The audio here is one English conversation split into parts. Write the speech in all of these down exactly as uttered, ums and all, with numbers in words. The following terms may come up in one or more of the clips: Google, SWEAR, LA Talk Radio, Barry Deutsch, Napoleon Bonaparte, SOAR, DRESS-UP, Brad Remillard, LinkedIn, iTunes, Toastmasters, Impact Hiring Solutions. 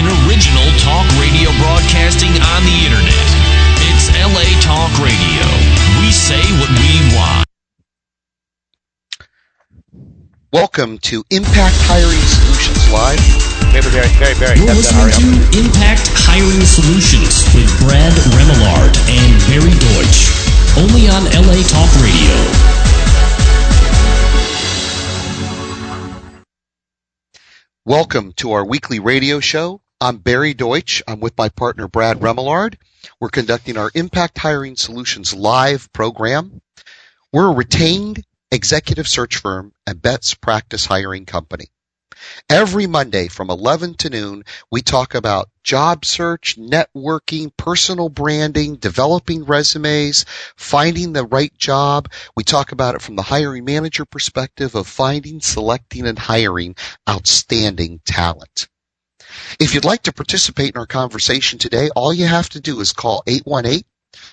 an original talk radio broadcasting on the internet. It's L A Talk Radio. We say what we want. Welcome to Impact Hiring Solutions Live. Barry, Barry, Barry, Barry. You're listening to Impact Hiring Solutions with Brad Remillard and Barry Deutsch, only on L A Talk Radio. Welcome to our weekly radio show. I'm Barry Deutsch. I'm with my partner, Brad Remillard. We're conducting our Impact Hiring Solutions Live program. We're a retained executive search firm and best practice hiring company. Every Monday from eleven to noon, we talk about job search, networking, personal branding, developing resumes, finding the right job. We talk about it from the hiring manager perspective of finding, selecting, and hiring outstanding talent. If you'd like to participate in our conversation today, all you have to do is call eight one eight,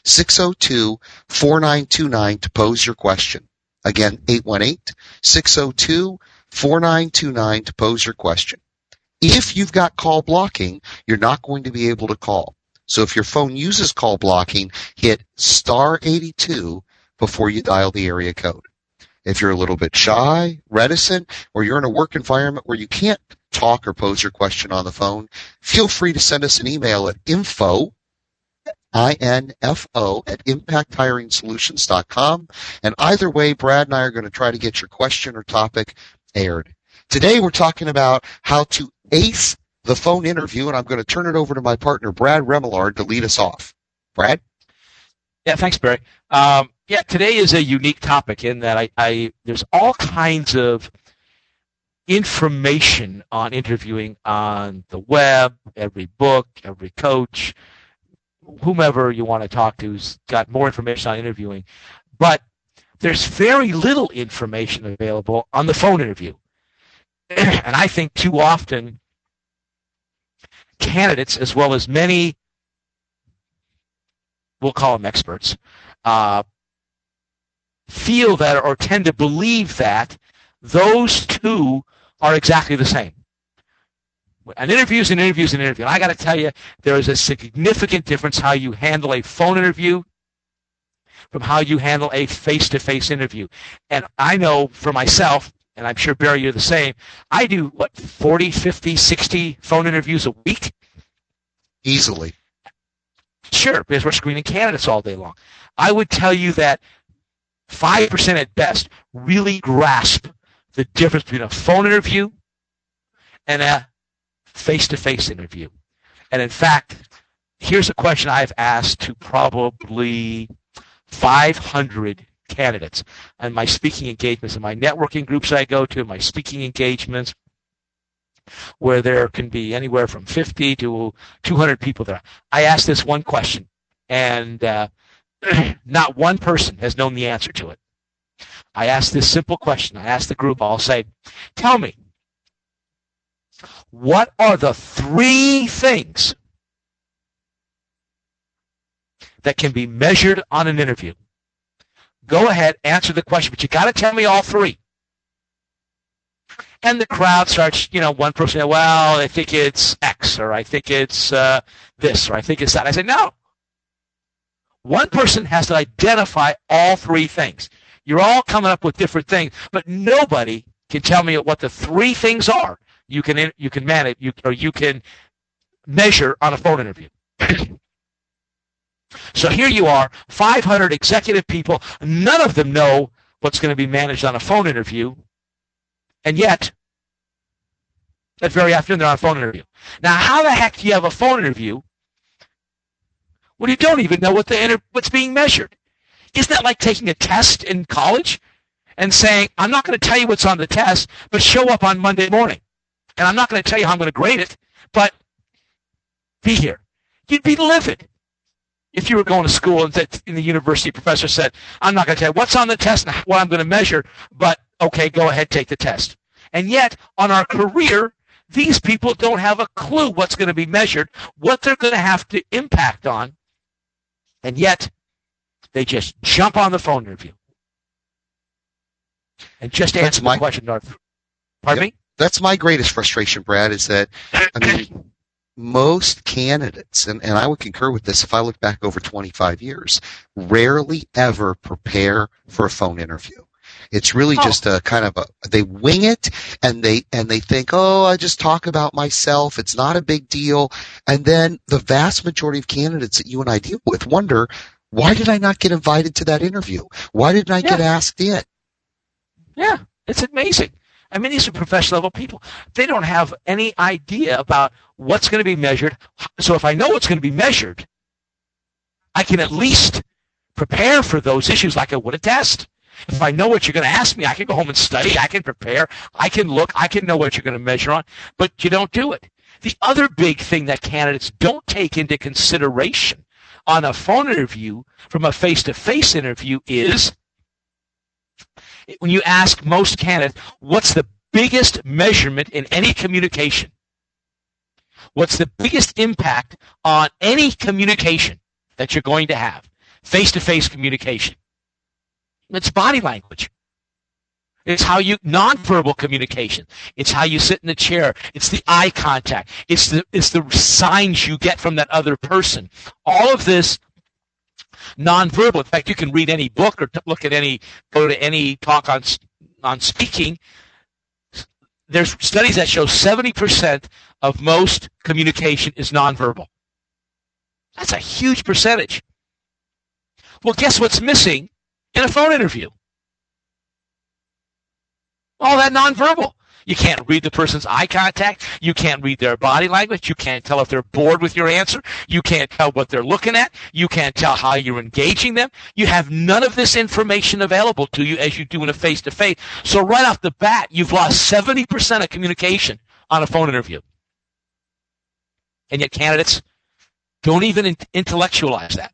six oh two, four nine two nine to pose your question. Again, eight one eight, six oh two, four nine two nine. four nine two nine to pose your question. If you've got call blocking, you're not going to be able to call. So if your phone uses call blocking, hit star eighty-two before you dial the area code. If you're a little bit shy, reticent, or you're in a work environment where you can't talk or pose your question on the phone, feel free to send us an email at info, I N F O at impact hiring solutions dot com. And either way, Brad and I are going to try to get your question or topic aired. Today we're talking about how to ace the phone interview, and I'm going to turn it over to my partner, Brad Remillard, to lead us off. Brad? Yeah, thanks, Barry. Um, yeah, today is a unique topic in that I, I there's all kinds of information on interviewing on the web, every book, every coach, whomever you want to talk to who's got more information on interviewing, but there's very little information available on the phone interview. And I think too often candidates, as well as many, we'll call them experts, uh, feel that or tend to believe that those two are exactly the same. An interview is an interview is an interview. And I got to tell you, there is a significant difference how you handle a phone interview from how you handle a face-to-face interview. And I know for myself, and I'm sure, Barry, you're the same, I do, what, forty, fifty, sixty phone interviews a week? Easily. Sure, because we're screening candidates all day long. I would tell you that five percent at best really grasp the difference between a phone interview and a face-to-face interview. And in fact, here's a question I've asked to probably five hundred candidates on my speaking engagements and my networking groups I go to, my speaking engagements, where there can be anywhere from fifty to two hundred people there. I asked this one question, and uh, not one person has known the answer to it. I asked this simple question. I asked the group, I'll say, tell me, what are the three things that can be measured on an interview? Go ahead, answer the question, but you got to tell me all three. And the crowd starts, you know, one person, well, I think it's X, or I think it's uh, this, or I think it's that. I say, no. One person has to identify all three things. You're all coming up with different things, but nobody can tell me what the three things are you can you can manage you or you can measure on a phone interview. So here you are, five hundred executive people. None of them know what's going to be managed on a phone interview, and yet that very afternoon they're on a phone interview. Now, how the heck do you have a phone interview when you don't even know what the inter- what's being measured? Isn't that like taking a test in college and saying, I'm not going to tell you what's on the test, but show up on Monday morning, and I'm not going to tell you how I'm going to grade it, but be here. You'd be livid. If you were going to school and that in the university professor said, I'm not going to tell you what's on the test and what I'm going to measure, but okay, go ahead, take the test. And yet, on our career, these people don't have a clue what's going to be measured, what they're going to have to impact on, and yet they just jump on the phone interview and just answer my, the question. Pardon yep, me? That's my greatest frustration, Brad, is that, I mean, most candidates, and, and I would concur with this if I look back over twenty-five years, rarely ever prepare for a phone interview. It's really oh. just a kind of a, they wing it and they, and they think, oh, I just talk about myself. It's not a big deal. And then the vast majority of candidates that you and I deal with wonder, why did I not get invited to that interview? Why didn't I yeah. get asked in? Yeah, it's amazing. I mean, these are professional level people. They don't have any idea about what's going to be measured. So if I know what's going to be measured, I can at least prepare for those issues like I would a test. If I know what you're going to ask me, I can go home and study. I can prepare. I can look. I can know what you're going to measure on, but you don't do it. The other big thing that candidates don't take into consideration on a phone interview from a face-to-face interview is when you ask most candidates, what's the biggest measurement in any communication? What's the biggest impact on any communication that you're going to have? Face-to-face communication. It's body language. It's how you, nonverbal communication. It's how you sit in the chair. It's the eye contact. It's the, it's the signs you get from that other person. All of this nonverbal. In fact, you can read any book or look at any, go to any talk on, on speaking. There's studies that show seventy percent of most communication is nonverbal. That's a huge percentage. Well, guess what's missing? In a phone interview. All that nonverbal. You can't read the person's eye contact. You can't read their body language. You can't tell if they're bored with your answer. You can't tell what they're looking at. You can't tell how you're engaging them. You have none of this information available to you as you do in a face-to-face. So right off the bat, you've lost seventy percent of communication on a phone interview. And yet candidates don't even intellectualize that.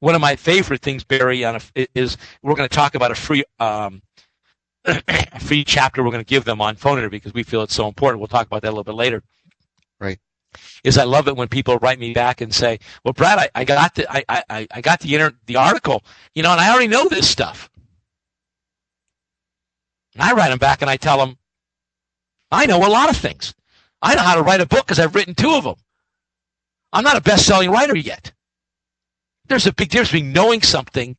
One of my favorite things, Barry, on a, is we're going to talk about a free um, a free chapter we're going to give them on phone interview because we feel it's so important. We'll talk about that a little bit later. Right? Is I love it when people write me back and say, "Well, Brad, I, I got the I I, I got the inter- the article, you know, and I already know this stuff." And I write them back and I tell them, "I know a lot of things. I know how to write a book because I've written two of them. I'm not a best-selling writer yet." There's a big difference between knowing something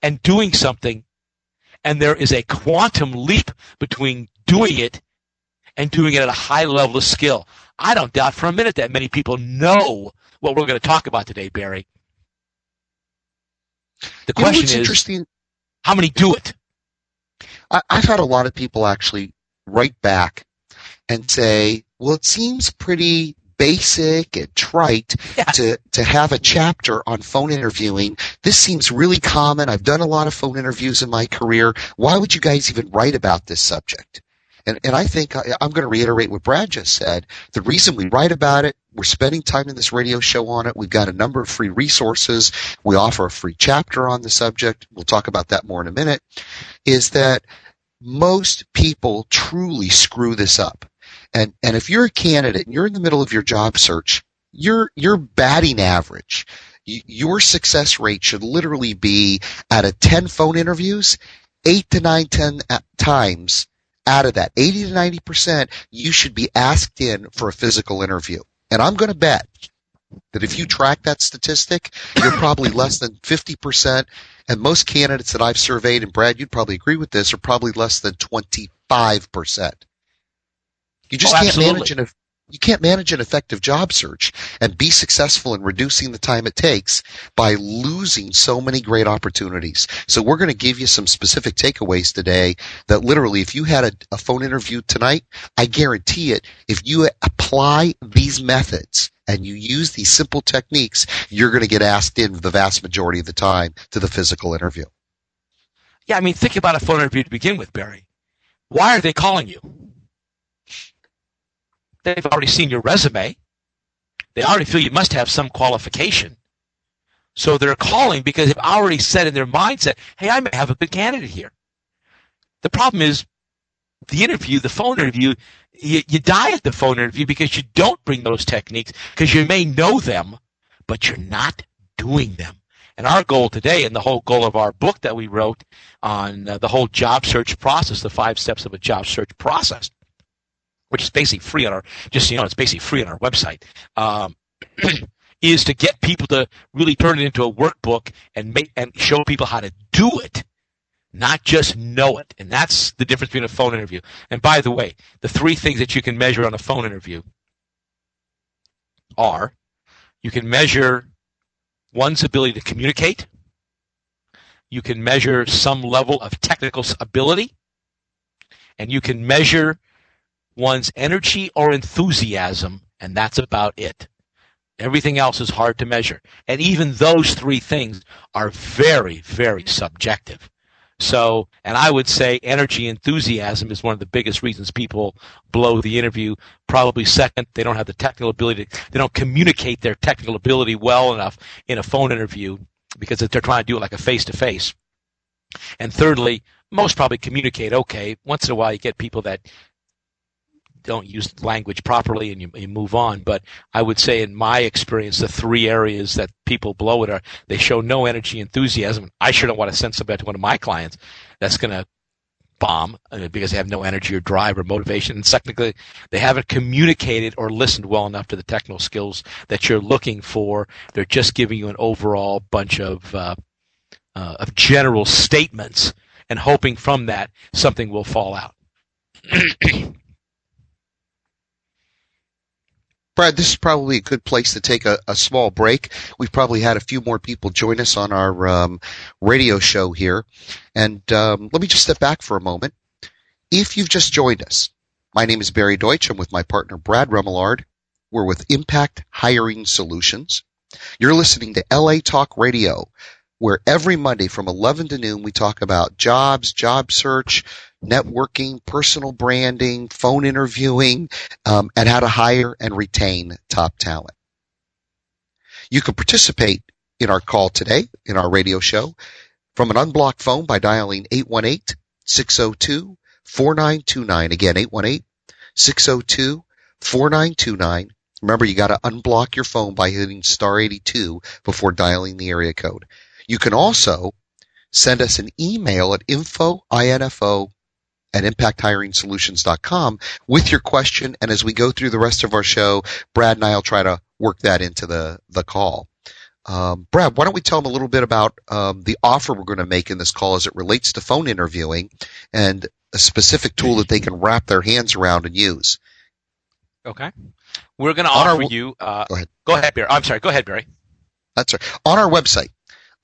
and doing something, and there is a quantum leap between doing it and doing it at a high level of skill. I don't doubt for a minute that many people know what we're going to talk about today, Barry. The question you know, is, how many do it? I, I've had a lot of people actually write back and say, well, it seems pretty basic and trite yeah. to, to have a chapter on phone interviewing. This seems really common. I've done a lot of phone interviews in my career. Why would you guys even write about this subject? And, and I think I, I'm going to reiterate what Brad just said. The reason we write about it, we're spending time in this radio show on it. We've got a number of free resources. We offer a free chapter on the subject. We'll talk about that more in a minute. Is that most people truly screw this up. And and if you're a candidate and you're in the middle of your job search, your your batting average, y- your success rate should literally be out of ten phone interviews, eight to nine, ten times out of that, eighty to ninety percent, you should be asked in for a physical interview. And I'm going to bet that if you track that statistic, you're probably less than fifty percent. And most candidates that I've surveyed, and Brad, you'd probably agree with this, are probably less than twenty-five percent. You just oh, can't manage an you can't manage an effective job search and be successful in reducing the time it takes by losing so many great opportunities. So we're going to give you some specific takeaways today that literally if you had a, a phone interview tonight, I guarantee it, if you apply these methods and you use these simple techniques, you're going to get asked in the vast majority of the time to the physical interview. Yeah, I mean, think about a phone interview to begin with, Barry. Why are they calling you? They've already seen your resume. They already feel you must have some qualification. So they're calling because they've already said in their mindset, hey, I may have a good candidate here. The problem is the interview, the phone interview, you, you die at the phone interview because you don't bring those techniques because you may know them, but you're not doing them. And our goal today and the whole goal of our book that we wrote on uh, the whole job search process, the five steps of a job search process, which is basically free on our, just, you know, it's basically free on our website, um, is to get people to really turn it into a workbook and make, and show people how to do it, not just know it. And that's the difference between a phone interview. And by the way, the three things that you can measure on a phone interview are, you can measure one's ability to communicate, you can measure some level of technical ability, and you can measure one's energy or enthusiasm, and that's about it. Everything else is hard to measure. And even those three things are very, very subjective. So, and I would say energy, enthusiasm is one of the biggest reasons people blow the interview. Probably second, they don't have the technical ability. They don't communicate their technical ability well enough in a phone interview because they're trying to do it like a face-to-face. And thirdly, most probably communicate okay. Once in a while you get people that don't use language properly and you, you move on. But I would say in my experience, the three areas that people blow it are they show no energy, enthusiasm. I sure don't want to send somebody to one of my clients that's going to bomb because they have no energy or drive or motivation. And technically, they haven't communicated or listened well enough to the technical skills that you're looking for. They're just giving you an overall bunch of uh, uh, of general statements and hoping from that something will fall out. Brad, this is probably a good place to take a, a small break. We've probably had a few more people join us on our um, radio show here. And um, let me just step back for a moment. If you've just joined us, my name is Barry Deutsch. I'm with my partner, Brad Remillard. We're with Impact Hiring Solutions. You're listening to L A Talk Radio, where every Monday from eleven to noon we talk about jobs, job search, networking, personal branding, phone interviewing, um, and how to hire and retain top talent. You can participate in our call today, in our radio show, from an unblocked phone by dialing eight one eight, six oh two, four nine two nine. Again, eight one eight, six oh two, four nine two nine. Remember, you got to unblock your phone by hitting star eighty-two before dialing the area code. You can also send us an email at info, I N F O, at impact hiring solutions dot com with your question. And as we go through the rest of our show, Brad and I will try to work that into the, the call. Um, Brad, why don't we tell them a little bit about um, the offer we're going to make in this call as it relates to phone interviewing and a specific tool that they can wrap their hands around and use. Okay. We're going to offer our, you uh, – go ahead. Go ahead, Barry. I'm sorry. Go ahead, Barry. That's right. On our website,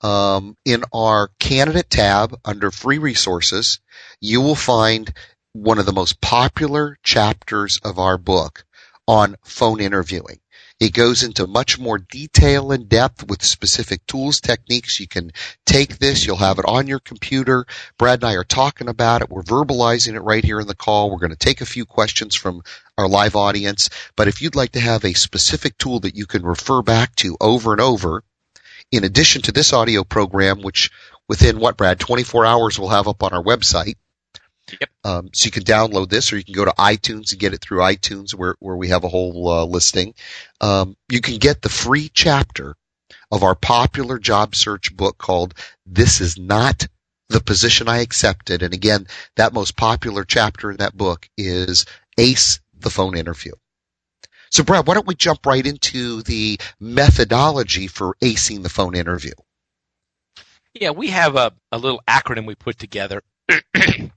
Um, in our candidate tab under free resources, you will find one of the most popular chapters of our book on phone interviewing. It goes into much more detail and depth with specific tools, techniques. You can take this. You'll have it on your computer. Brad and I are talking about it. We're verbalizing it right here in the call. We're going to take a few questions from our live audience. But if you'd like to have a specific tool that you can refer back to over and over, in addition to this audio program, which within what, Brad, twenty-four hours we'll have up on our website. Yep. Um, so you can download this, or you can go to iTunes and get it through iTunes, where, where we have a whole uh, listing. Um, you can get the free chapter of our popular job search book called This Is Not the Position I Accepted. And again, that most popular chapter in that book is Ace the Phone Interview. So, Brad, why don't we jump right into the methodology for acing the phone interview? Yeah, we have a, a little acronym we put together. uh,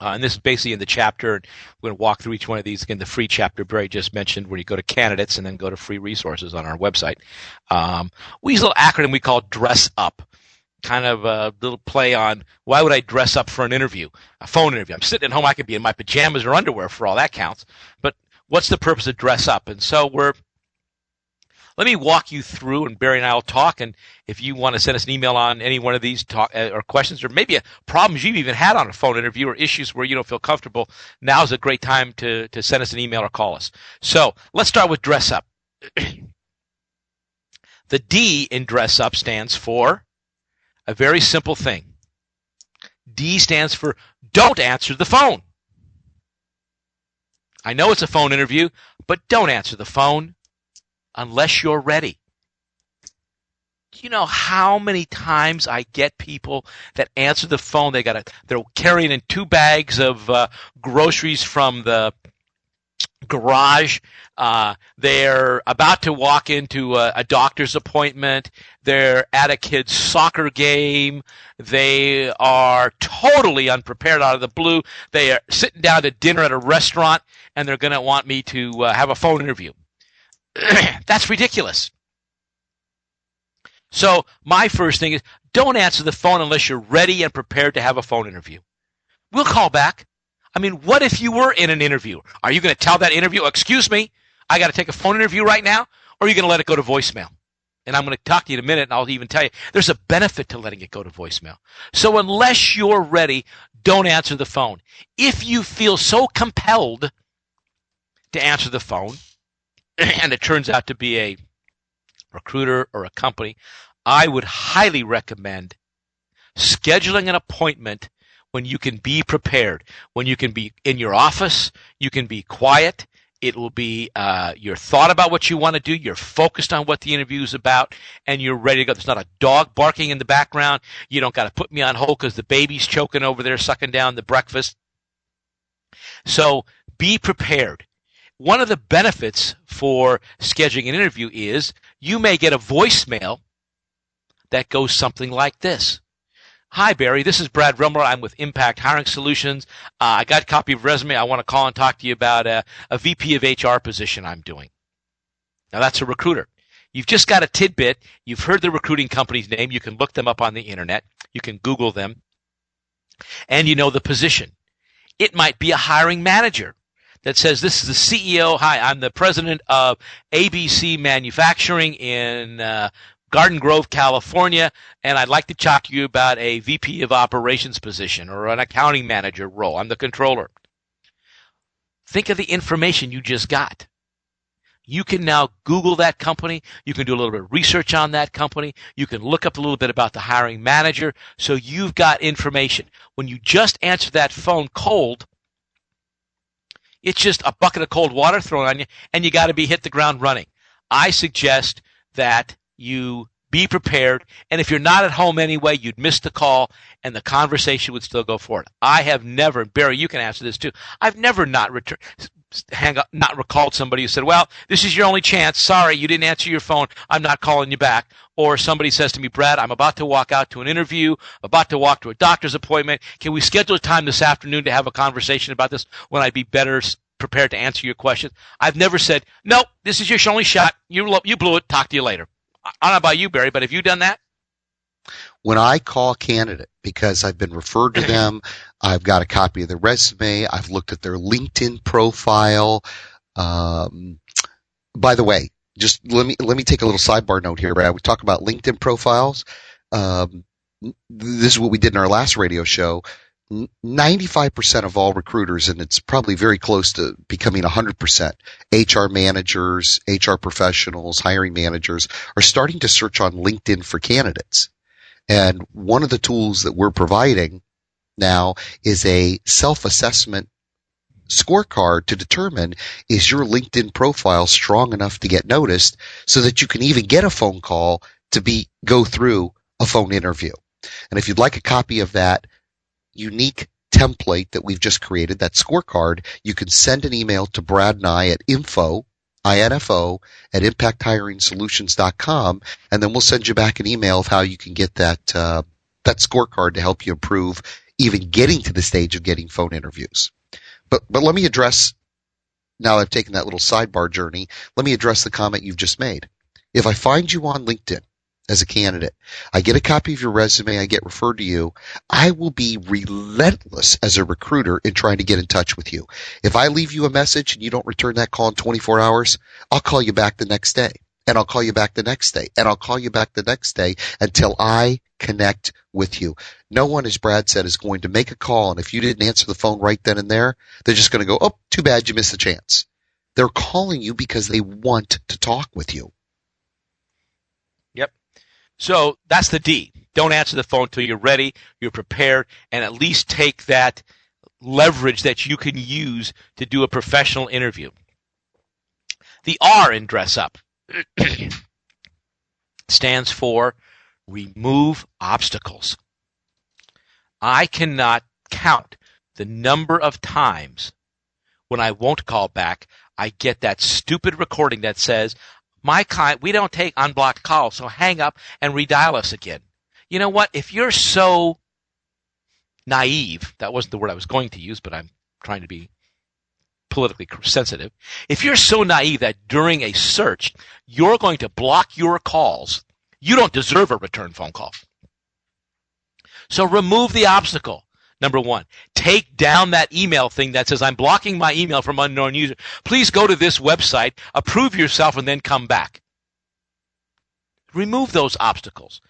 and this is basically in the chapter. We're going to walk through each one of these. Again, the free chapter Barry just mentioned, where you go to candidates and then go to free resources on our website. Um, we use a little acronym we call DRESS-UP. Kind of a little play on, why would I dress up for an interview, a phone interview? I'm sitting at home. I could be in my pajamas or underwear for all that counts. But what's the purpose of dress up? And so we're – let me walk you through, and Barry and I will talk. And if you want to send us an email on any one of these talk, uh, or questions, or maybe uh, problems you've even had on a phone interview or issues where you don't feel comfortable, now's a great time to, to send us an email or call us. So let's start with dress up. The D in dress up stands for a very simple thing. D stands for don't answer the phone. I know it's a phone interview, but don't answer the phone unless you're ready. Do you know how many times I get people that answer the phone? They got a, they're carrying in two bags of uh, groceries from the garage. Uh, they're about to walk into a, a doctor's appointment. They're at a kid's soccer game. They are totally unprepared out of the blue. They are sitting down to dinner at a restaurant, and they're going to want me to uh, have a phone interview. That's ridiculous. So my first thing is, don't answer the phone unless you're ready and prepared to have a phone interview. We'll call back. I mean, what if you were in an interview? Are you going to tell that interview, excuse me, I got to take a phone interview right now? Or are you going to let it go to voicemail? And I'm going to talk to you in a minute, and I'll even tell you, there's a benefit to letting it go to voicemail. So unless you're ready, don't answer the phone. If you feel so compelled to answer the phone, and it turns out to be a recruiter or a company, I would highly recommend scheduling an appointment when you can be prepared, when you can be in your office, you can be quiet. It will be uh, you're thought about what you want to do. You're focused on what the interview is about, and you're ready to go. There's not a dog barking in the background. You don't got to put me on hold because the baby's choking over there, sucking down the breakfast. So be prepared. One of the benefits for scheduling an interview is you may get a voicemail that goes something like this. Hi, Barry. This is Brad Remillard. I'm with Impact Hiring Solutions. Uh, I got a copy of resume. I want to call and talk to you about a, a V P of H R position I'm doing. Now, that's a recruiter. You've just got a tidbit. You've heard the recruiting company's name. You can look them up on the internet. You can Google them. And you know the position. It might be a hiring manager that says, this is the C E O. Hi, I'm the president of A B C Manufacturing in uh Garden Grove, California, and I'd like to talk to you about a V P of operations position or an accounting manager role. I'm the controller. Think of the information you just got. You can now Google that company. You can do a little bit of research on that company. You can look up a little bit about the hiring manager. So you've got information. When you just answer that phone cold, it's just a bucket of cold water thrown on you, and you got to be hit the ground running. I suggest that you be prepared, and if you're not at home anyway, you'd miss the call, and the conversation would still go forward. I have never, Barry, you can answer this too. I've never not returned, hang up, not recalled somebody who said, "Well, this is your only chance. Sorry, you didn't answer your phone. I'm not calling you back." Or somebody says to me, "Brad, I'm about to walk out to an interview, about to walk to a doctor's appointment. Can we schedule a time this afternoon to have a conversation about this when I'd be better prepared to answer your questions?" I've never said, "Nope, this is your only shot. You you blew it. Talk to you later." I don't know about you, Barry, but have you done that? When I call a candidate, because I've been referred to them, I've got a copy of their resume, I've looked at their LinkedIn profile. Um, by the way, just let me let me take a little sidebar note here, Brad. We talk about LinkedIn profiles. Um, this is what we did in our last radio show. ninety-five percent of all recruiters, and it's probably very close to becoming one hundred percent, H R managers, H R professionals, hiring managers are starting to search on LinkedIn for candidates. And one of the tools that we're providing now is a self-assessment scorecard to determine, is your LinkedIn profile strong enough to get noticed so that you can even get a phone call to be go through a phone interview. And if you'd like a copy of that unique template that we've just created, that scorecard, you can send an email to Brad and I at info, I N F O, at impact hiring solutions dot com, and then we'll send you back an email of how you can get that uh, that scorecard to help you improve even getting to the stage of getting phone interviews. But but let me address, now that I've taken that little sidebar journey, let me address the comment you've just made. If I find you on LinkedIn as a candidate, I get a copy of your resume, I get referred to you, I will be relentless as a recruiter in trying to get in touch with you. If I leave you a message and you don't return that call in twenty-four hours, I'll call you back the next day, and I'll call you back the next day, and I'll call you back the next day until I connect with you. No one, as Brad said, is going to make a call, and if you didn't answer the phone right then and there, they're just going to go, "Oh, too bad, you missed the chance." They're calling you because they want to talk with you. So that's the D. Don't answer the phone until you're ready, you're prepared, and at least take that leverage that you can use to do a professional interview. The R in dress up stands for remove obstacles. I cannot count the number of times when I won't call back. I get that stupid recording that says, my client, we don't take unblocked calls, so hang up and redial us again. You know what? If you're so naive, that wasn't the word I was going to use, but I'm trying to be politically sensitive. If you're so naive that during a search, you're going to block your calls, you don't deserve a return phone call. So remove the obstacle. Number one, take down that email thing that says, I'm blocking my email from unknown user. Please go to this website, approve yourself, and then come back. Remove those obstacles.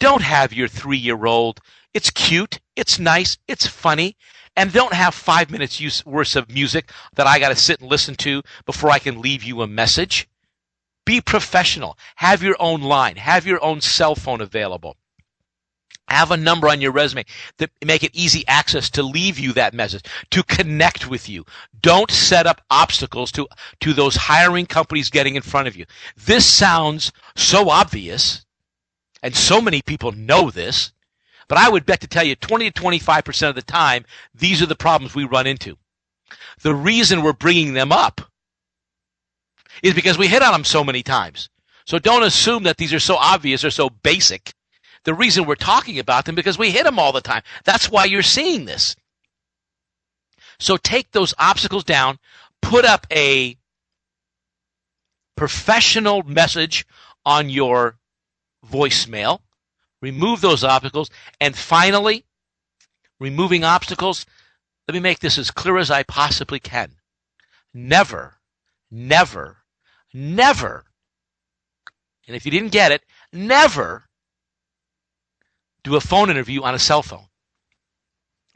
Don't have your three-year-old. It's cute. It's nice. It's funny. And don't have five minutes use, worth of music that I got to sit and listen to before I can leave you a message. Be professional. Have your own line. Have your own cell phone available. Have a number on your resume that make it easy access to leave you that message, to connect with you. Don't set up obstacles to, to those hiring companies getting in front of you. This sounds so obvious, and so many people know this, but I would bet to tell you twenty to twenty-five percent of the time, these are the problems we run into. The reason we're bringing them up is because we hit on them so many times. So don't assume that these are so obvious or so basic. The reason we're talking about them because we hit them all the time. That's why you're seeing this. So take those obstacles down, put up a professional message on your voicemail, remove those obstacles, and finally, removing obstacles, let me make this as clear as I possibly can. Never, never, never, and if you didn't get it, never do a phone interview on a cell phone.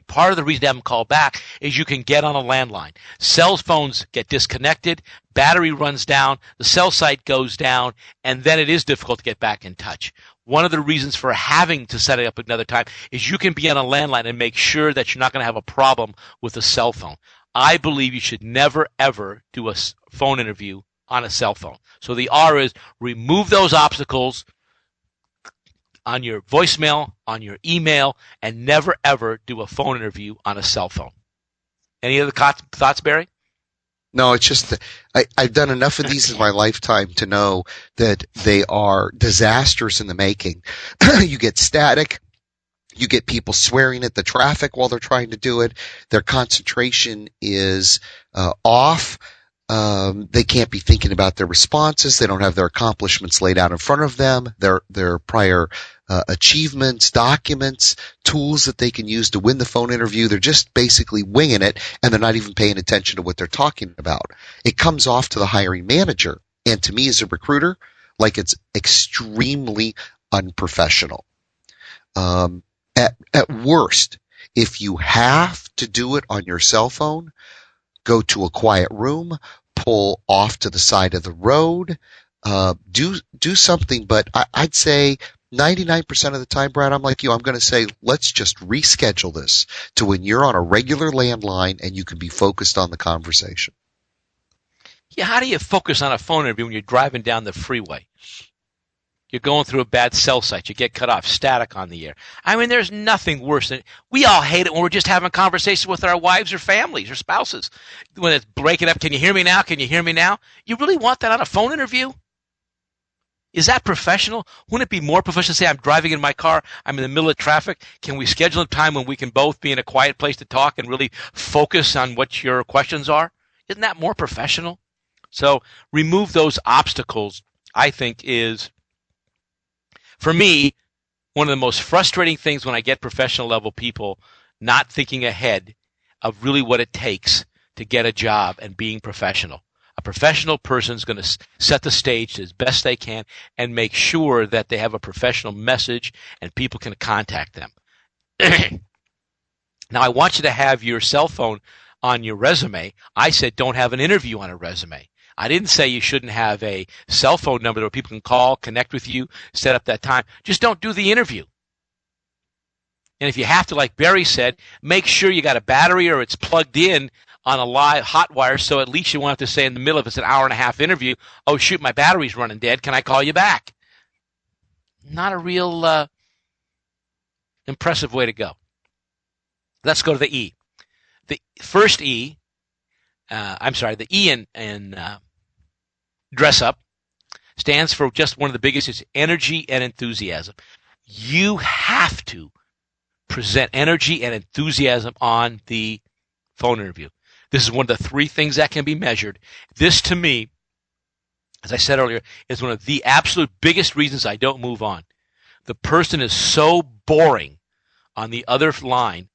Part of the reason to have them call back is you can get on a landline. Cell phones get disconnected, battery runs down, the cell site goes down, and then it is difficult to get back in touch. One of the reasons for having to set it up another time is you can be on a landline and make sure that you're not going to have a problem with a cell phone. I believe you should never, ever do a phone interview on a cell phone. So the R is remove those obstacles on your voicemail, on your email, and never, ever do a phone interview on a cell phone. Any other thoughts, Barry? No, it's just I, I've done enough of these in my lifetime to know that they are disasters in the making. You get static. You get people swearing at the traffic while they're trying to do it. Their concentration is uh, off. Um, they can't be thinking about their responses. They don't have their accomplishments laid out in front of them, their their prior uh, achievements, documents, tools that they can use to win the phone interview. They're just basically winging it, and they're not even paying attention to what they're talking about. It comes off to the hiring manager, and to me as a recruiter, like it's extremely unprofessional. Um, at, at worst, if you have to do it on your cell phone, go to a quiet room, pull off to the side of the road, uh, do do something. But I, I'd say ninety-nine percent of the time, Brad, I'm like you. I'm going to say let's just reschedule this to when you're on a regular landline and you can be focused on the conversation. Yeah, how do you focus on a phone interview when you're driving down the freeway? You're going through a bad cell site. You get cut off, static on the air. I mean, there's nothing worse than – we all hate it when we're just having conversations with our wives or families or spouses. When it's breaking up, can you hear me now? Can you hear me now? You really want that on a phone interview? Is that professional? Wouldn't it be more professional to say I'm driving in my car, I'm in the middle of traffic, can we schedule a time when we can both be in a quiet place to talk and really focus on what your questions are? Isn't that more professional? So remove those obstacles, I think, is – for me, one of the most frustrating things when I get professional level people not thinking ahead of really what it takes to get a job and being professional. A professional person is going to set the stage as best they can and make sure that they have a professional message and people can contact them. Now, I want you to have your cell phone on your resume. I said don't have an interview on a resume. I didn't say you shouldn't have a cell phone number where people can call, connect with you, set up that time. Just don't do the interview. And if you have to, like Barry said, make sure you got a battery or it's plugged in on a live hot wire so at least you won't have to say in the middle if it's an hour and a half interview, oh, shoot, my battery's running dead. Can I call you back? Not a real uh, impressive way to go. Let's go to the E. The first E, uh, I'm sorry, the E in, in uh, dress up stands for just one of the biggest, it's energy and enthusiasm. You have to present energy and enthusiasm on the phone interview. This is one of the three things that can be measured. This, to me, as I said earlier, is one of the absolute biggest reasons I don't move on. The person is so boring on the other line,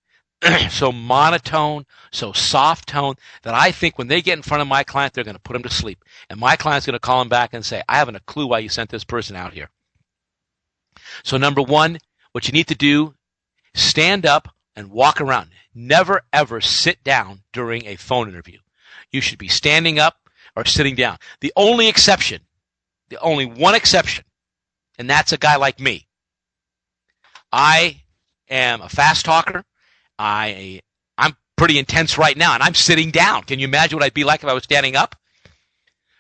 so monotone, so soft tone, that I think when they get in front of my client, they're going to put them to sleep. And my client's going to call them back and say, I haven't a clue why you sent this person out here. So number one, what you need to do, stand up and walk around. Never, ever sit down during a phone interview. You should be standing up or sitting down. The only exception, the only one exception, and that's a guy like me. I am a fast talker. I, I'm pretty intense right now, and I'm sitting down. Can you imagine what I'd be like if I was standing up?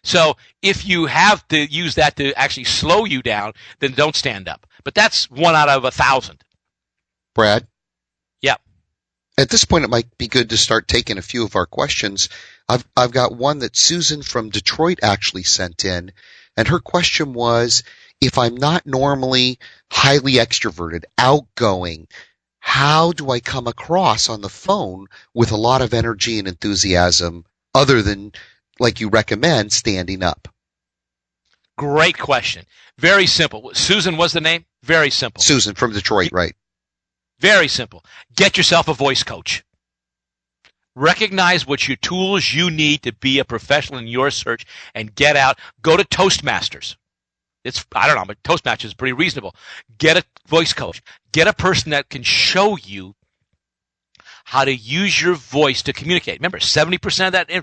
So if you have to use that to actually slow you down, then don't stand up. But that's one out of a thousand. Brad? Yeah. At this point, it might be good to start taking a few of our questions. I've I've got one that Susan from Detroit actually sent in, and her question was, if I'm not normally highly extroverted, outgoing, how do I come across on the phone with a lot of energy and enthusiasm other than, like you recommend, standing up? Great question. Very simple. Susan was the name? Very simple. Susan from Detroit, right. Very simple. Get yourself a voice coach. Recognize what your tools you need to be a professional in your search and get out. Go to Toastmasters. It's, I don't know, but Toastmasters is pretty reasonable. Get a voice coach. Get a person that can show you how to use your voice to communicate. Remember, seventy percent of that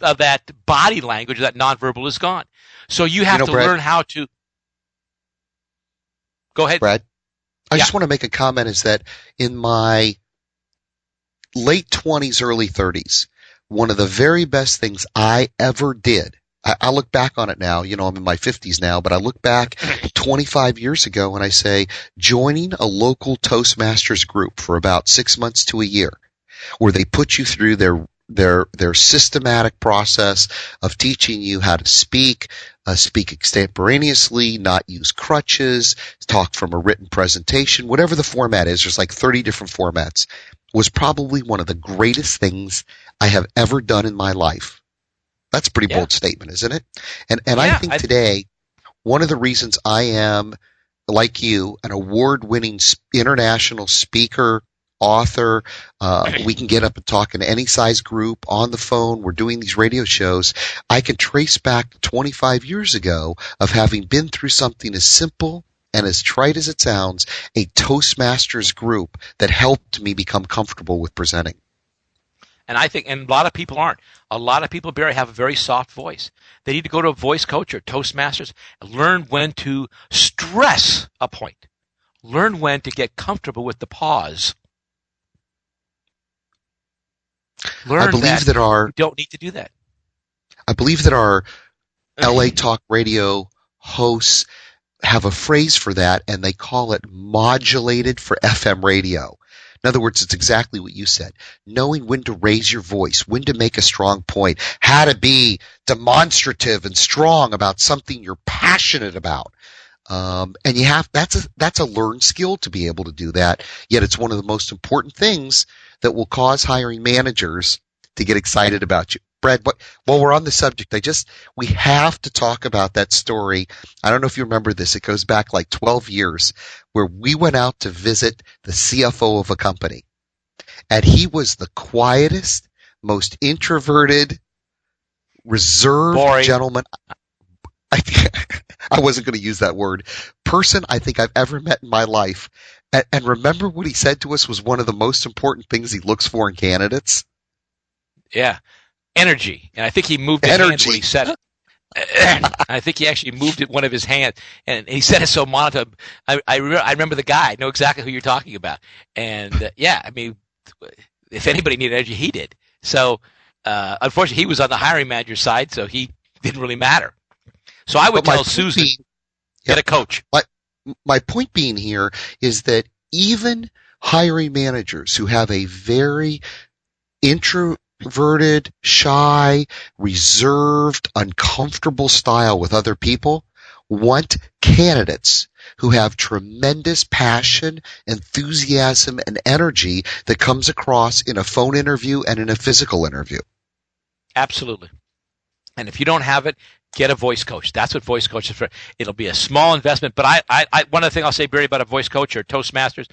of that body language, that nonverbal, is gone. So you have you know, to Brad, learn how to – go ahead. Brad, I yeah. just want to make a comment is that in my late twenties, early thirties, one of the very best things I ever did, I, I look back on it now, you know, I'm in my fifties now, but I look back twenty-five years ago and I say joining a local Toastmasters group for about six months to a year where they put you through their their their systematic process of teaching you how to speak, uh, speak extemporaneously, not use crutches, talk from a written presentation, whatever the format is. There's like thirty different formats. Was probably one of the greatest things I have ever done in my life. That's a pretty yeah. bold statement, isn't it? And and yeah, I think I th- today, one of the reasons I am, like you, an award-winning international speaker, author, uh, we can get up and talk in any size group, on the phone, we're doing these radio shows, I can trace back to twenty-five years ago of having been through something as simple and as trite as it sounds, a Toastmasters group that helped me become comfortable with presenting. And I think, and a lot of people aren't. A lot of people, Barry, have a very soft voice. They need to go to a voice coach or Toastmasters and learn when to stress a point. Learn when to get comfortable with the pause. Learn I believe that, that our, you don't need to do that. I believe that our L A Talk Radio hosts have a phrase for that, and they call it modulated for F M radio. In other words, it's exactly what you said. Knowing when to raise your voice, when to make a strong point, how to be demonstrative and strong about something you're passionate about. Um, and you have that's a, that's a learned skill to be able to do that, yet it's one of the most important things that will cause hiring managers to get excited about you. Brad, but while we're on the subject, I just we have to talk about that story. I don't know if you remember this. It goes back like twelve years where we went out to visit the C F O of a company. And he was the quietest, most introverted, reserved Boring. gentleman. I, I wasn't going to use that word. Person I think I've ever met in my life. And, and remember what he said to us was one of the most important things he looks for in candidates? Yeah. Energy. And I think he moved his energy hand when he said it. I think he actually moved it one of his hands. And he said it so monotone. I, I, re- I remember the guy. I know exactly who you're talking about. And uh, yeah, I mean, if anybody needed energy, he did. So uh, unfortunately, he was on the hiring manager's side, so he didn't really matter. So I would but tell Susan, being, get yeah, a coach. My, my point being here is that even hiring managers who have a very intro introverted, shy, reserved, uncomfortable style with other people want candidates who have tremendous passion, enthusiasm, and energy that comes across in a phone interview and in a physical interview. Absolutely. And if you don't have it, get a voice coach. That's what voice coaches for. It'll be a small investment. But I, I, I one other thing I'll say, Barry, about a voice coach or Toastmasters,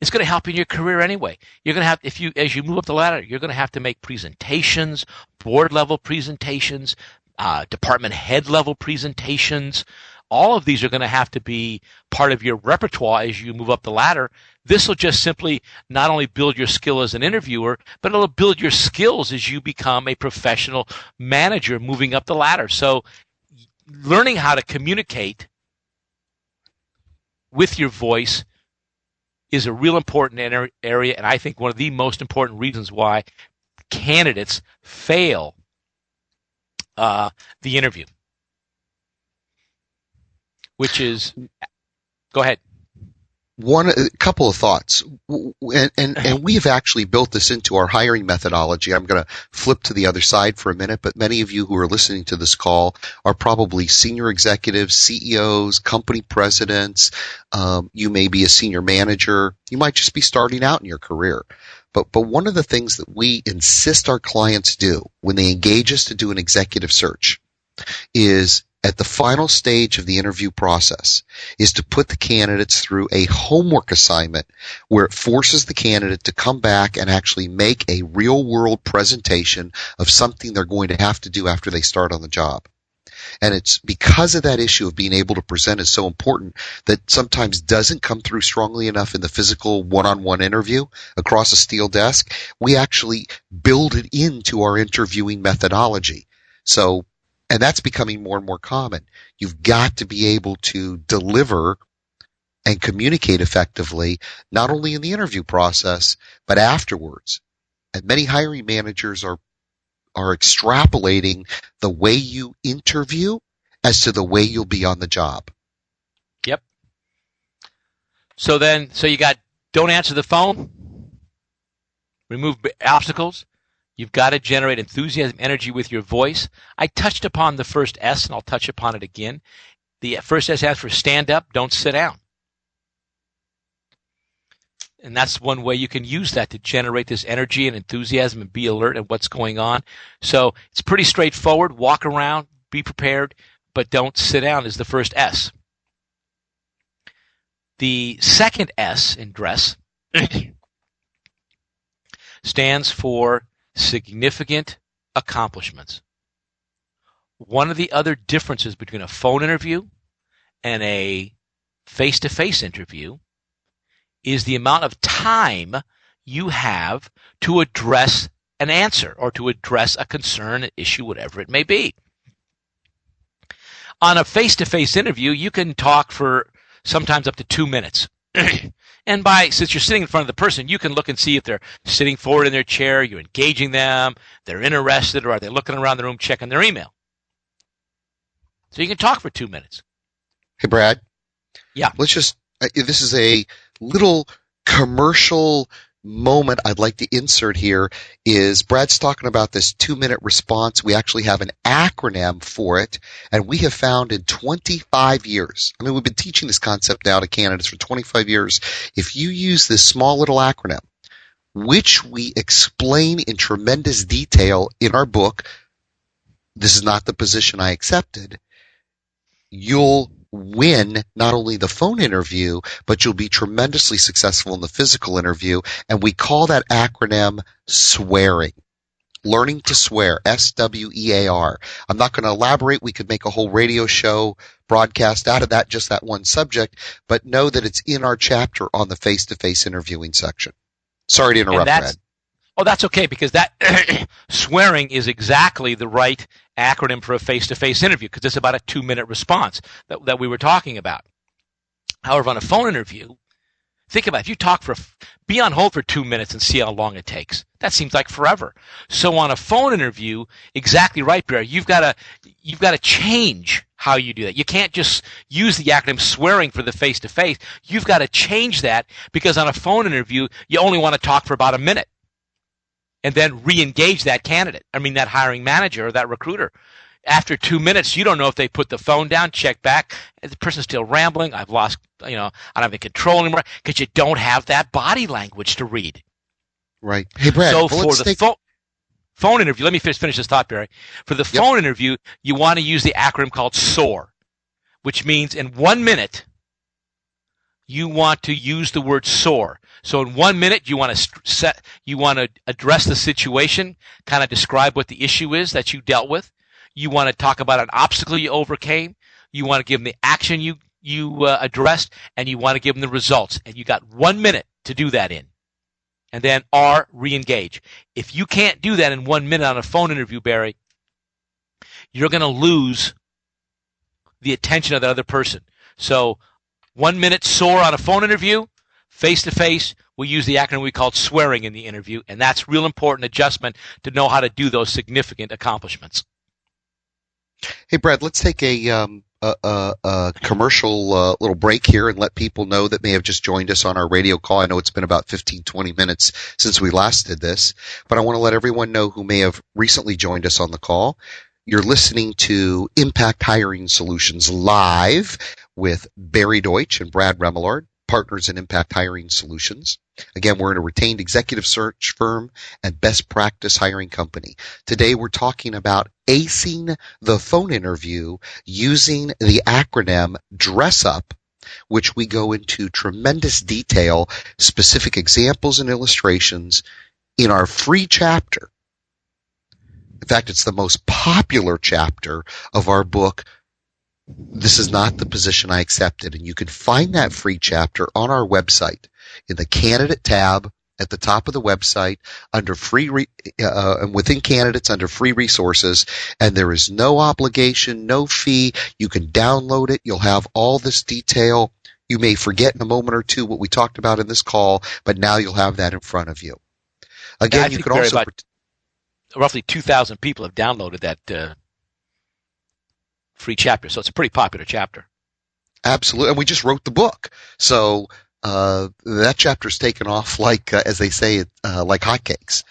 it's going to help in your career anyway. You're going to have, if you as you move up the ladder, you're going to have to make presentations, board level presentations, uh, department head level presentations. All of these are going to have to be part of your repertoire as you move up the ladder. This will just simply not only build your skill as an interviewer, but it'll build your skills as you become a professional manager moving up the ladder. So learning how to communicate with your voice is a real important area, and I think one of the most important reasons why candidates fail uh, the interview. Which is, go ahead. One, a couple of thoughts, and, and and we've actually built this into our hiring methodology. I'm going to flip to the other side for a minute, but many of you who are listening to this call are probably senior executives, C E Os, company presidents. Um, you may be a senior manager. You might just be starting out in your career. But but one of the things that we insist our clients do when they engage us to do an executive search is, at the final stage of the interview process, is to put the candidates through a homework assignment where it forces the candidate to come back and actually make a real-world presentation of something they're going to have to do after they start on the job. And it's because of that issue of being able to present is so important that sometimes doesn't come through strongly enough in the physical one-on-one interview across a steel desk. We actually build it into our interviewing methodology. So, and that's becoming more and more common. You've got to be able to deliver and communicate effectively, not only in the interview process, but afterwards. And many hiring managers are are extrapolating the way you interview as to the way you'll be on the job. Yep. So then, so you got don't answer the phone, remove obstacles. You've got to generate enthusiasm, energy with your voice. I touched upon the first S, and I'll touch upon it again. The first S stands for stand up, don't sit down. And that's one way you can use that to generate this energy and enthusiasm and be alert at what's going on. So it's pretty straightforward. Walk around, be prepared, but don't sit down is the first S. The second S in dress stands for significant accomplishments. One of the other differences between a phone interview and a face-to-face interview is the amount of time you have to address an answer or to address a concern, an issue, whatever it may be. On a face-to-face interview, you can talk for sometimes up to two minutes. And by since you're sitting in front of the person, you can look and see if they're sitting forward in their chair, you're engaging them, they're interested, or are they looking around the room checking their email? So you can talk for two minutes. Hey, Brad. Yeah. Let's just uh, – this is a little commercial moment I'd like to insert here is Brad's talking about this two-minute response. We actually have an acronym for it, and we have found in twenty-five years, I mean, we've been teaching this concept now to candidates for twenty-five years. If you use this small little acronym, which we explain in tremendous detail in our book, This Is Not the Position I Accepted, you'll win not only the phone interview, but you'll be tremendously successful in the physical interview. And we call that acronym SWEARing, learning to swear, S W E A R. I'm not going to elaborate. We could make a whole radio show broadcast out of that, just that one subject, but know that it's in our chapter on the face-to-face interviewing section. Sorry to interrupt, Brad. Oh, that's okay, because that swearing is exactly the right acronym for a face-to-face interview, because it's about a two-minute response that, that we were talking about. However, on a phone interview, think about it. If you talk for – be on hold for two minutes and see how long it takes. That seems like forever. So on a phone interview, exactly right, Barry. You've got to you've got to change how you do that. You can't just use the acronym swearing for the face-to-face. You've got to change that, because on a phone interview, you only want to talk for about a minute. and then re-engage that candidate. I mean, that hiring manager or that recruiter. After two minutes, you don't know if they put the phone down, check back. The person's still rambling. I've lost, you know, I don't have the control anymore, because you don't have that body language to read. Right. Hey, Brad. So well, for the take- phone, phone interview, let me finish, finish this thought, Barry. For the yep. phone interview, you want to use the acronym called SOAR, which means in one minute, you want to use the word SOAR. So in one minute, you want to set, you want to address the situation, kind of describe what the issue is that you dealt with. You want to talk about an obstacle you overcame. You want to give them the action you you uh, addressed, and you want to give them the results. And you got one minute to do that in. And then R, re-engage. If you can't do that in one minute on a phone interview, Barry, you're going to lose the attention of the other person. So one minute SOAR on a phone interview, face-to-face, we use the acronym we called swearing in the interview, and that's real important adjustment to know how to do those significant accomplishments. Hey, Brad, let's take a, um, a, a, a commercial uh, little break here and let people know that may have just joined us on our radio call. I know it's been about fifteen, twenty minutes since we last did this, but I want to let everyone know who may have recently joined us on the call. You're listening to Impact Hiring Solutions Live with Barry Deutsch and Brad Remillard, partners in Impact Hiring Solutions. Again, we're in a retained executive search firm and best practice hiring company. Today, we're talking about acing the phone interview using the acronym DRESS-UP, which we go into tremendous detail, specific examples and illustrations in our free chapter. In fact, it's the most popular chapter of our book, This Is Not the Position I Accepted. And you can find that free chapter on our website in the Candidate tab at the top of the website under free re- uh, and within Candidates under Free Resources. And there is no obligation, no fee. You can download it. You'll have all this detail. You may forget in a moment or two what we talked about in this call, but now you'll have that in front of you. Again, yeah, you can also... Much- Roughly two thousand people have downloaded that uh, free chapter, so it's a pretty popular chapter. Absolutely, and we just wrote the book, so uh, that chapter's taken off like, uh, as they say, uh, like hotcakes.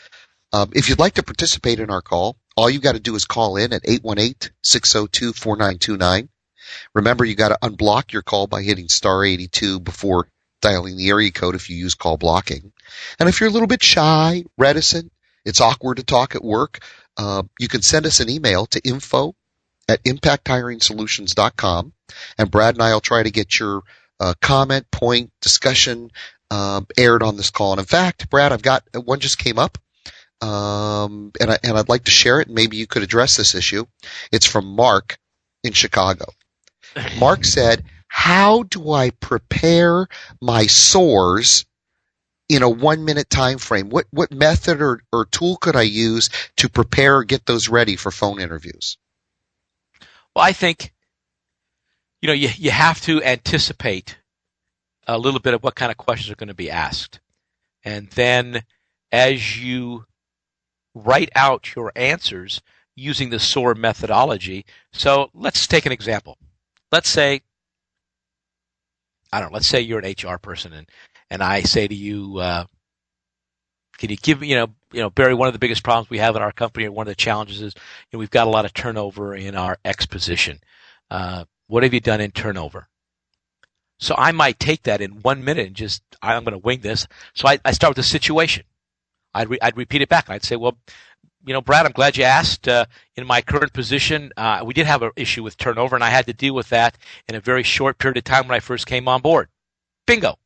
Um, if you'd like to participate in our call, all you got to do is call in at eight one eight, six zero two, four nine two nine. Remember, you got to unblock your call by hitting star eighty-two before dialing the area code if you use call blocking. And if you're a little bit shy, reticent, it's awkward to talk at work. Uh, you can send us an email to info at impact hiring solutions dot com, and Brad and I will try to get your uh, comment, point, discussion um, aired on this call. And in fact, Brad, I've got one just came up, um, and, I, and I'd like to share it. And maybe you could address this issue. It's from Mark in Chicago. Mark said, "How do I prepare my SOARs in a one-minute time frame? What what method or, or tool could I use to prepare or get those ready for phone interviews?" Well, I think, you know, you, you have to anticipate a little bit of what kind of questions are going to be asked. And then as you write out your answers using the SOAR methodology, so let's take an example. Let's say, I don't know, let's say you're an H R person and And I say to you, uh, can you give me, you know, you know, Barry, one of the biggest problems we have in our company, and one of the challenges is, you know, we've got a lot of turnover in our X position. Uh, what have you done in turnover? So I might take that in one minute and just, I'm going to wing this. So I, I start with the situation. I'd, re- I'd repeat it back. And I'd say, well, you know, Brad, I'm glad you asked. Uh, in my current position, uh, we did have an issue with turnover, and I had to deal with that in a very short period of time when I first came on board. Bingo.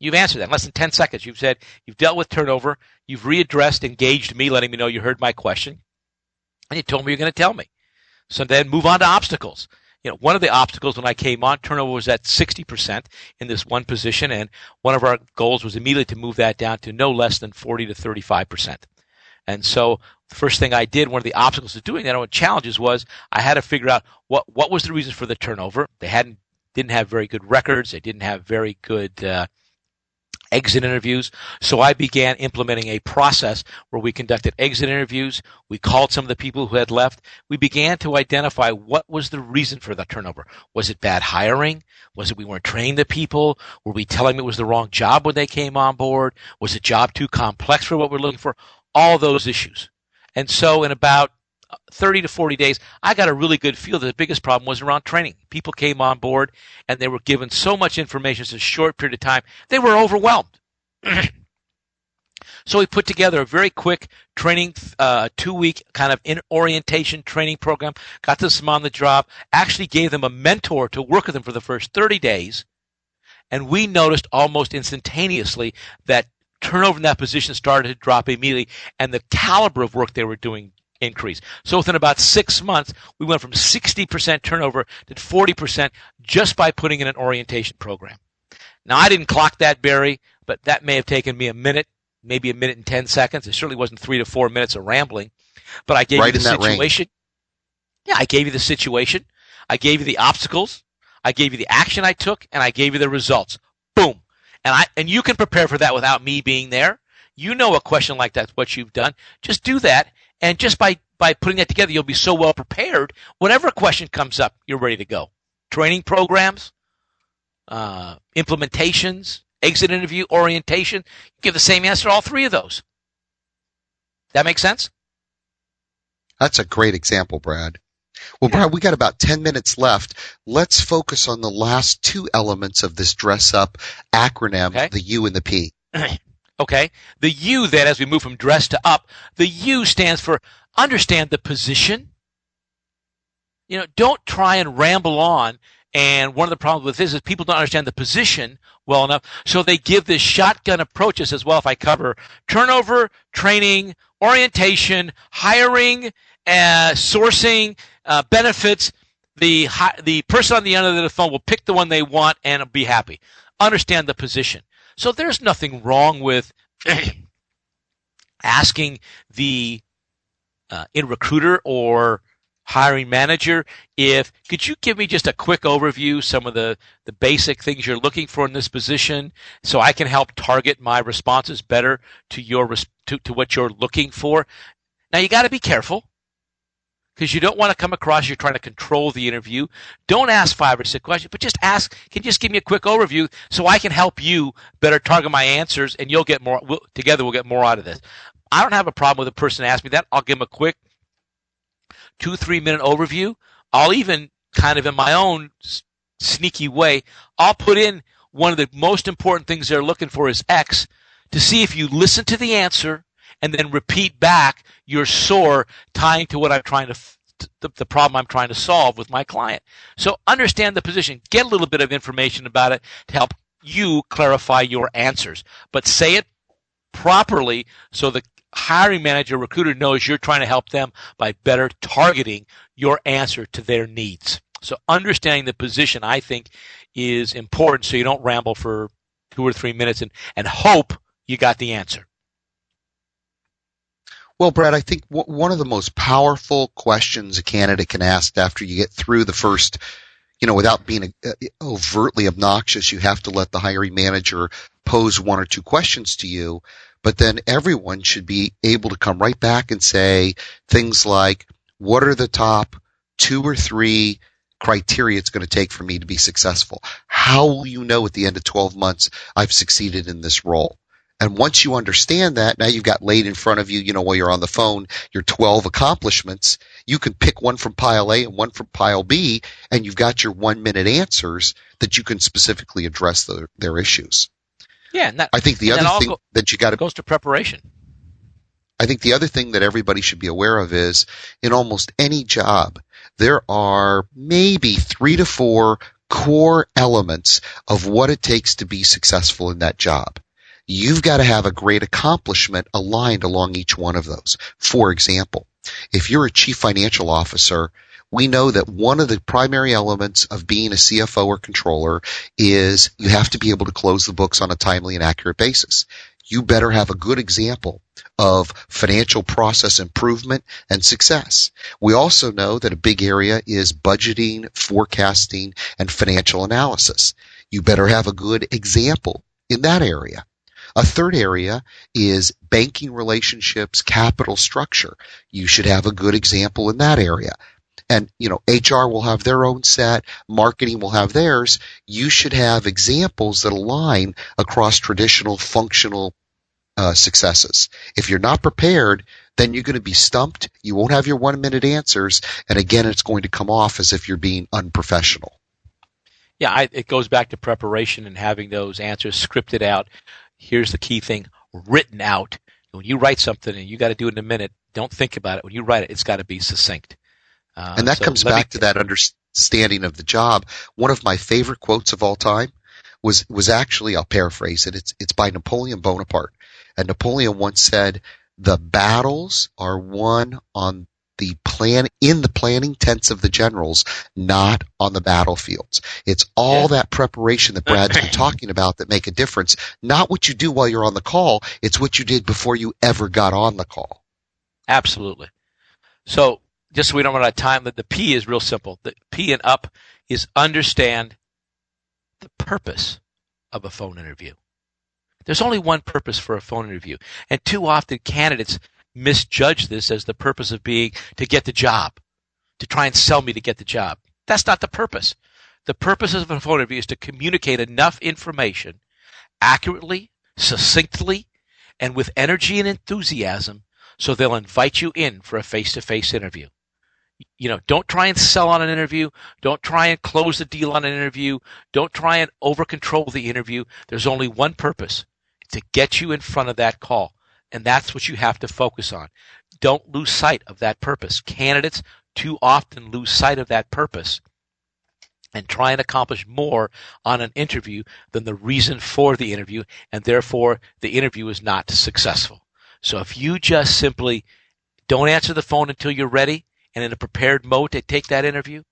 You've answered that in less than ten seconds. You've said you've dealt with turnover. You've readdressed, engaged me, letting me know you heard my question. And you told me you're going to tell me. So then move on to obstacles. You know, one of the obstacles when I came on, turnover was at sixty percent in this one position. And one of our goals was immediately to move that down to no less than forty to thirty-five percent. And so the first thing I did, one of the obstacles to doing that, or challenges, was I had to figure out what, what was the reason for the turnover. They hadn't didn't have very good records. They didn't have very good uh, exit interviews. So I began implementing a process where we conducted exit interviews. We called some of the people who had left. We began to identify what was the reason for the turnover. Was it bad hiring? Was it we weren't training the people? Were we telling them it was the wrong job when they came on board? Was the job too complex for what we're looking for? all those issues. And so in about thirty to forty days, I got a really good feel that the biggest problem was around training. People came on board and they were given so much information in such a short period of time, they were overwhelmed. So we put together a very quick training, uh, two-week kind of in orientation training program, got them on the job, actually gave them a mentor to work with them for the first thirty days, and we noticed almost instantaneously that turnover in that position started to drop immediately, and the caliber of work they were doing increased. So within about six months, we went from sixty percent turnover to forty percent just by putting in an orientation program. Now, I didn't clock that, Barry, but that may have taken me a minute, maybe a minute and ten seconds. It certainly wasn't three to four minutes of rambling, but I gave right you the situation. Range. Yeah, I gave you the situation. I gave you the obstacles. I gave you the action I took, and I gave you the results. Boom. And I and you can prepare for that without me being there. You know a question like that's what you've done. Just do that, and just by, by putting that together, you'll be so well prepared. Whatever question comes up, you're ready to go. Training programs, uh, implementations, exit interview, orientation, you give the same answer to all three of those. That make sense? That's a great example, Brad. Well, Brad, we got about ten minutes left. Let's focus on the last two elements of this dress-up acronym, okay. The U and the P. Okay. The U, then, as we move from dress to up, the U stands for understand the position. You know, don't try and ramble on. And one of the problems with this is people don't understand the position well enough, so they give this shotgun approach as well. If I cover turnover, training, orientation, hiring, uh, sourcing, uh, benefits, the hi- the person on the end of the phone will pick the one they want and be happy. Understand the position. So there's nothing wrong with asking the uh, in recruiter or hiring manager, if could you give me just a quick overview, some of the, the basic things you're looking for in this position, so I can help target my responses better to your to, to what you're looking for. Now, you got to be careful because you don't want to come across you're trying to control the interview. Don't ask five or six questions, but just ask, can you just give me a quick overview so I can help you better target my answers, and you'll get more. We'll, together, we'll get more out of this. I don't have a problem with a person asking me that. I'll give them a quick two, three-minute overview. I'll even kind of in my own sneaky way, I'll put in one of the most important things they're looking for is X to see if you listen to the answer and then repeat back your SOAR tying to what I'm trying to the, the problem I'm trying to solve with my client. So understand the position. Get a little bit of information about it to help you clarify your answers. But say it properly so the hiring manager, recruiter knows you're trying to help them by better targeting your answer to their needs. So understanding the position, I think, is important so you don't ramble for two or three minutes and, and hope you got the answer. Well, Brad, I think w- one of the most powerful questions a candidate can ask after you get through the first, you know, without being uh, overtly obnoxious, you have to let the hiring manager pose one or two questions to you. But then everyone should be able to come right back and say things like, what are the top two or three criteria it's going to take for me to be successful? How will you know at the end of twelve months I've succeeded in this role? And once you understand that, now you've got laid in front of you, you know, while you're on the phone, your twelve accomplishments. You can pick one from pile A and one from pile B, and you've got your one-minute answers that you can specifically address the, their issues. Yeah, and that, I think the and other thing go, that you got to goes to preparation. I think the other thing that everybody should be aware of is in almost any job, there are maybe three to four core elements of what it takes to be successful in that job. You've got to have a great accomplishment aligned along each one of those. For example, if you're a chief financial officer, we know that one of the primary elements of being a C F O or controller is you have to be able to close the books on a timely and accurate basis. You better have a good example of financial process improvement and success. We also know that a big area is budgeting, forecasting, and financial analysis. You better have a good example in that area. A third area is banking relationships, capital structure. You should have a good example in that area. And, you know, H R will have their own set, marketing will have theirs. You should have examples that align across traditional functional uh, successes. If you're not prepared, then you're going to be stumped. You won't have your one-minute answers. And again, it's going to come off as if you're being unprofessional. Yeah, I, it goes back to preparation and having those answers scripted out. Here's the key thing, written out. When you write something and you got to do it in a minute, don't think about it. When you write it, it's got to be succinct. Uh, and that so comes back me, to that understanding of the job. One of my favorite quotes of all time was was actually, I'll paraphrase it, it's, it's by Napoleon Bonaparte. And Napoleon once said, the battles are won on the plan in the planning tents of the generals, not on the battlefields. It's all yeah. that preparation that Brad's been talking about that make a difference. Not what you do while you're on the call, it's what you did before you ever got on the call. Absolutely. So just so we don't run out of time, the P is real simple. The P in up is understand the purpose of a phone interview. There's only one purpose for a phone interview, and too often candidates misjudge this as the purpose of being to get the job, to try and sell me to get the job. That's not the purpose. The purpose of a phone interview is to communicate enough information accurately, succinctly, and with energy and enthusiasm so they'll invite you in for a face-to-face interview. You know, don't try and sell on an interview. Don't try and close the deal on an interview. Don't try and over-control the interview. There's only one purpose, to get you in front of that call. And that's what you have to focus on. Don't lose sight of that purpose. Candidates too often lose sight of that purpose and try and accomplish more on an interview than the reason for the interview, and therefore the interview is not successful. So if you just simply don't answer the phone until you're ready and in a prepared mode to take that interview,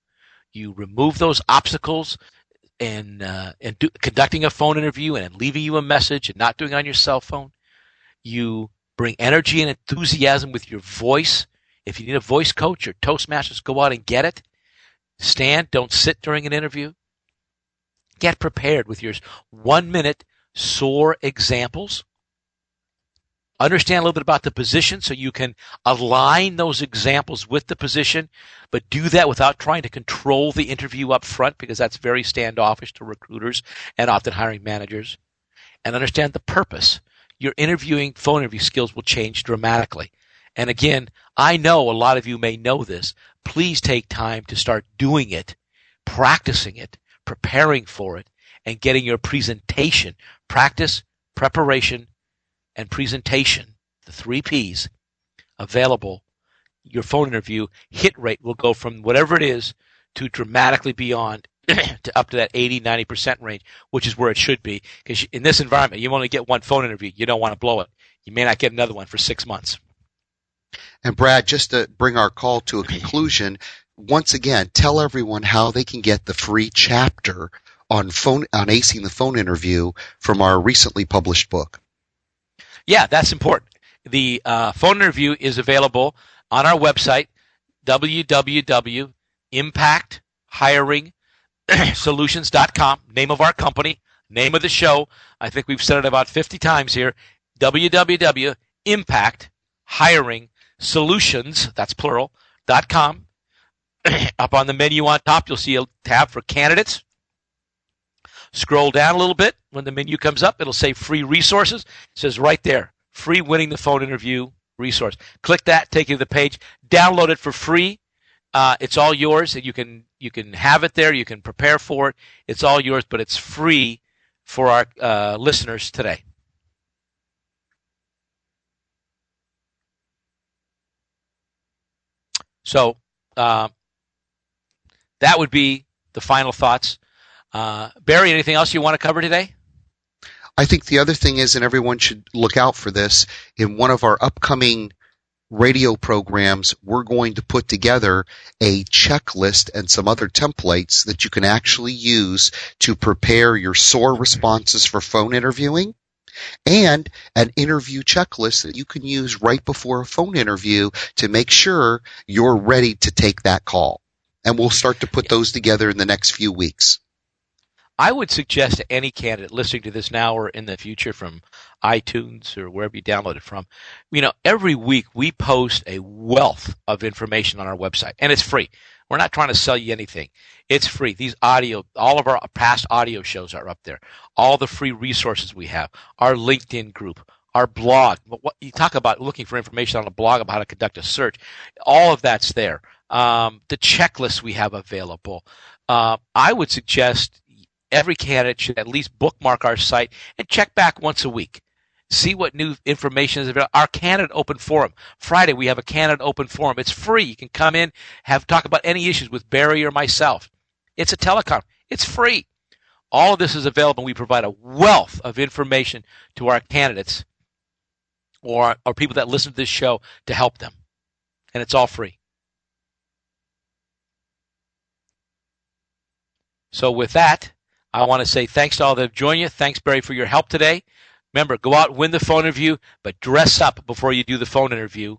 you remove those obstacles in, uh, in do, conducting a phone interview and leaving you a message and not doing it on your cell phone. You bring energy and enthusiasm with your voice. If you need a voice coach or Toastmasters, go out and get it. Stand, don't sit during an interview. Get prepared with your one-minute SOAR examples. Understand a little bit about the position so you can align those examples with the position, but do that without trying to control the interview up front, because that's very standoffish to recruiters and often hiring managers. And understand the purpose. Your interviewing phone interview skills will change dramatically. And again, I know a lot of you may know this. Please take time to start doing it, practicing it, preparing for it, and getting your presentation. Practice, preparation, and presentation, the three P's, available. Your phone interview hit rate will go from whatever it is to dramatically beyond to up to that eighty, ninety percent range, which is where it should be. Because in this environment, you only get one phone interview. You don't want to blow it. You may not get another one for six months. And Brad, just to bring our call to a conclusion, once again, tell everyone how they can get the free chapter on phone on acing the phone interview from our recently published book. Yeah, that's important. The uh, phone interview is available on our website, w w w dot impact hiring solutions dot com. solutions dot com, name of our company, name of the show. I think we've said it about fifty times here. w w w dot impact hiring solutions, that's plural, .com. Up on the menu on top, you'll see a tab for candidates. Scroll down a little bit. When the menu comes up, it'll say free resources. It says right there, free winning the phone interview resource. Click that, take you to the page. Download it for free. Uh, it's all yours, and you can you can have it there. You can prepare for it. It's all yours, but it's free for our uh, listeners today. So uh, that would be the final thoughts. Uh, Barry, anything else you want to cover today? I think the other thing is, and everyone should look out for this, in one of our upcoming radio programs, we're going to put together a checklist and some other templates that you can actually use to prepare your SOAR responses for phone interviewing, and an interview checklist that you can use right before a phone interview to make sure you're ready to take that call. And we'll start to put those together in the next few weeks. I would suggest to any candidate listening to this now or in the future from iTunes or wherever you download it from, you know, every week we post a wealth of information on our website, and it's free. We're not trying to sell you anything. It's free. These audio, all of our past audio shows are up there. All the free resources we have, our LinkedIn group, our blog. But what you talk about looking for information on a blog about how to conduct a search, all of that's there. Um, the checklists we have available. Uh, I would suggest every candidate should at least bookmark our site and check back once a week. See what new information is available. Our Candidate Open Forum. Friday, we have a Candidate Open Forum. It's free. You can come in, have talk about any issues with Barry or myself. It's a telecom. It's free. All of this is available. We provide a wealth of information to our candidates or, or people that listen to this show to help them. And it's all free. So with that, I want to say thanks to all that have joined you. Thanks, Barry, for your help today. Remember, go out, win the phone interview, but dress up before you do the phone interview.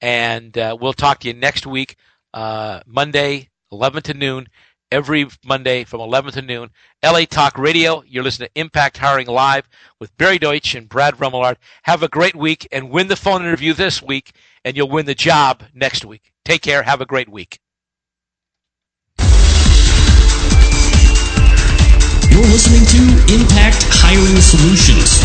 And uh, we'll talk to you next week, uh, Monday, eleven to noon, every Monday from eleven to noon. L A Talk Radio, you're listening to Impact Hiring Live with Barry Deutsch and Brad Remillard. Have a great week and win the phone interview this week, and you'll win the job next week. Take care. Have a great week. You're listening to Impact Hiring Solutions.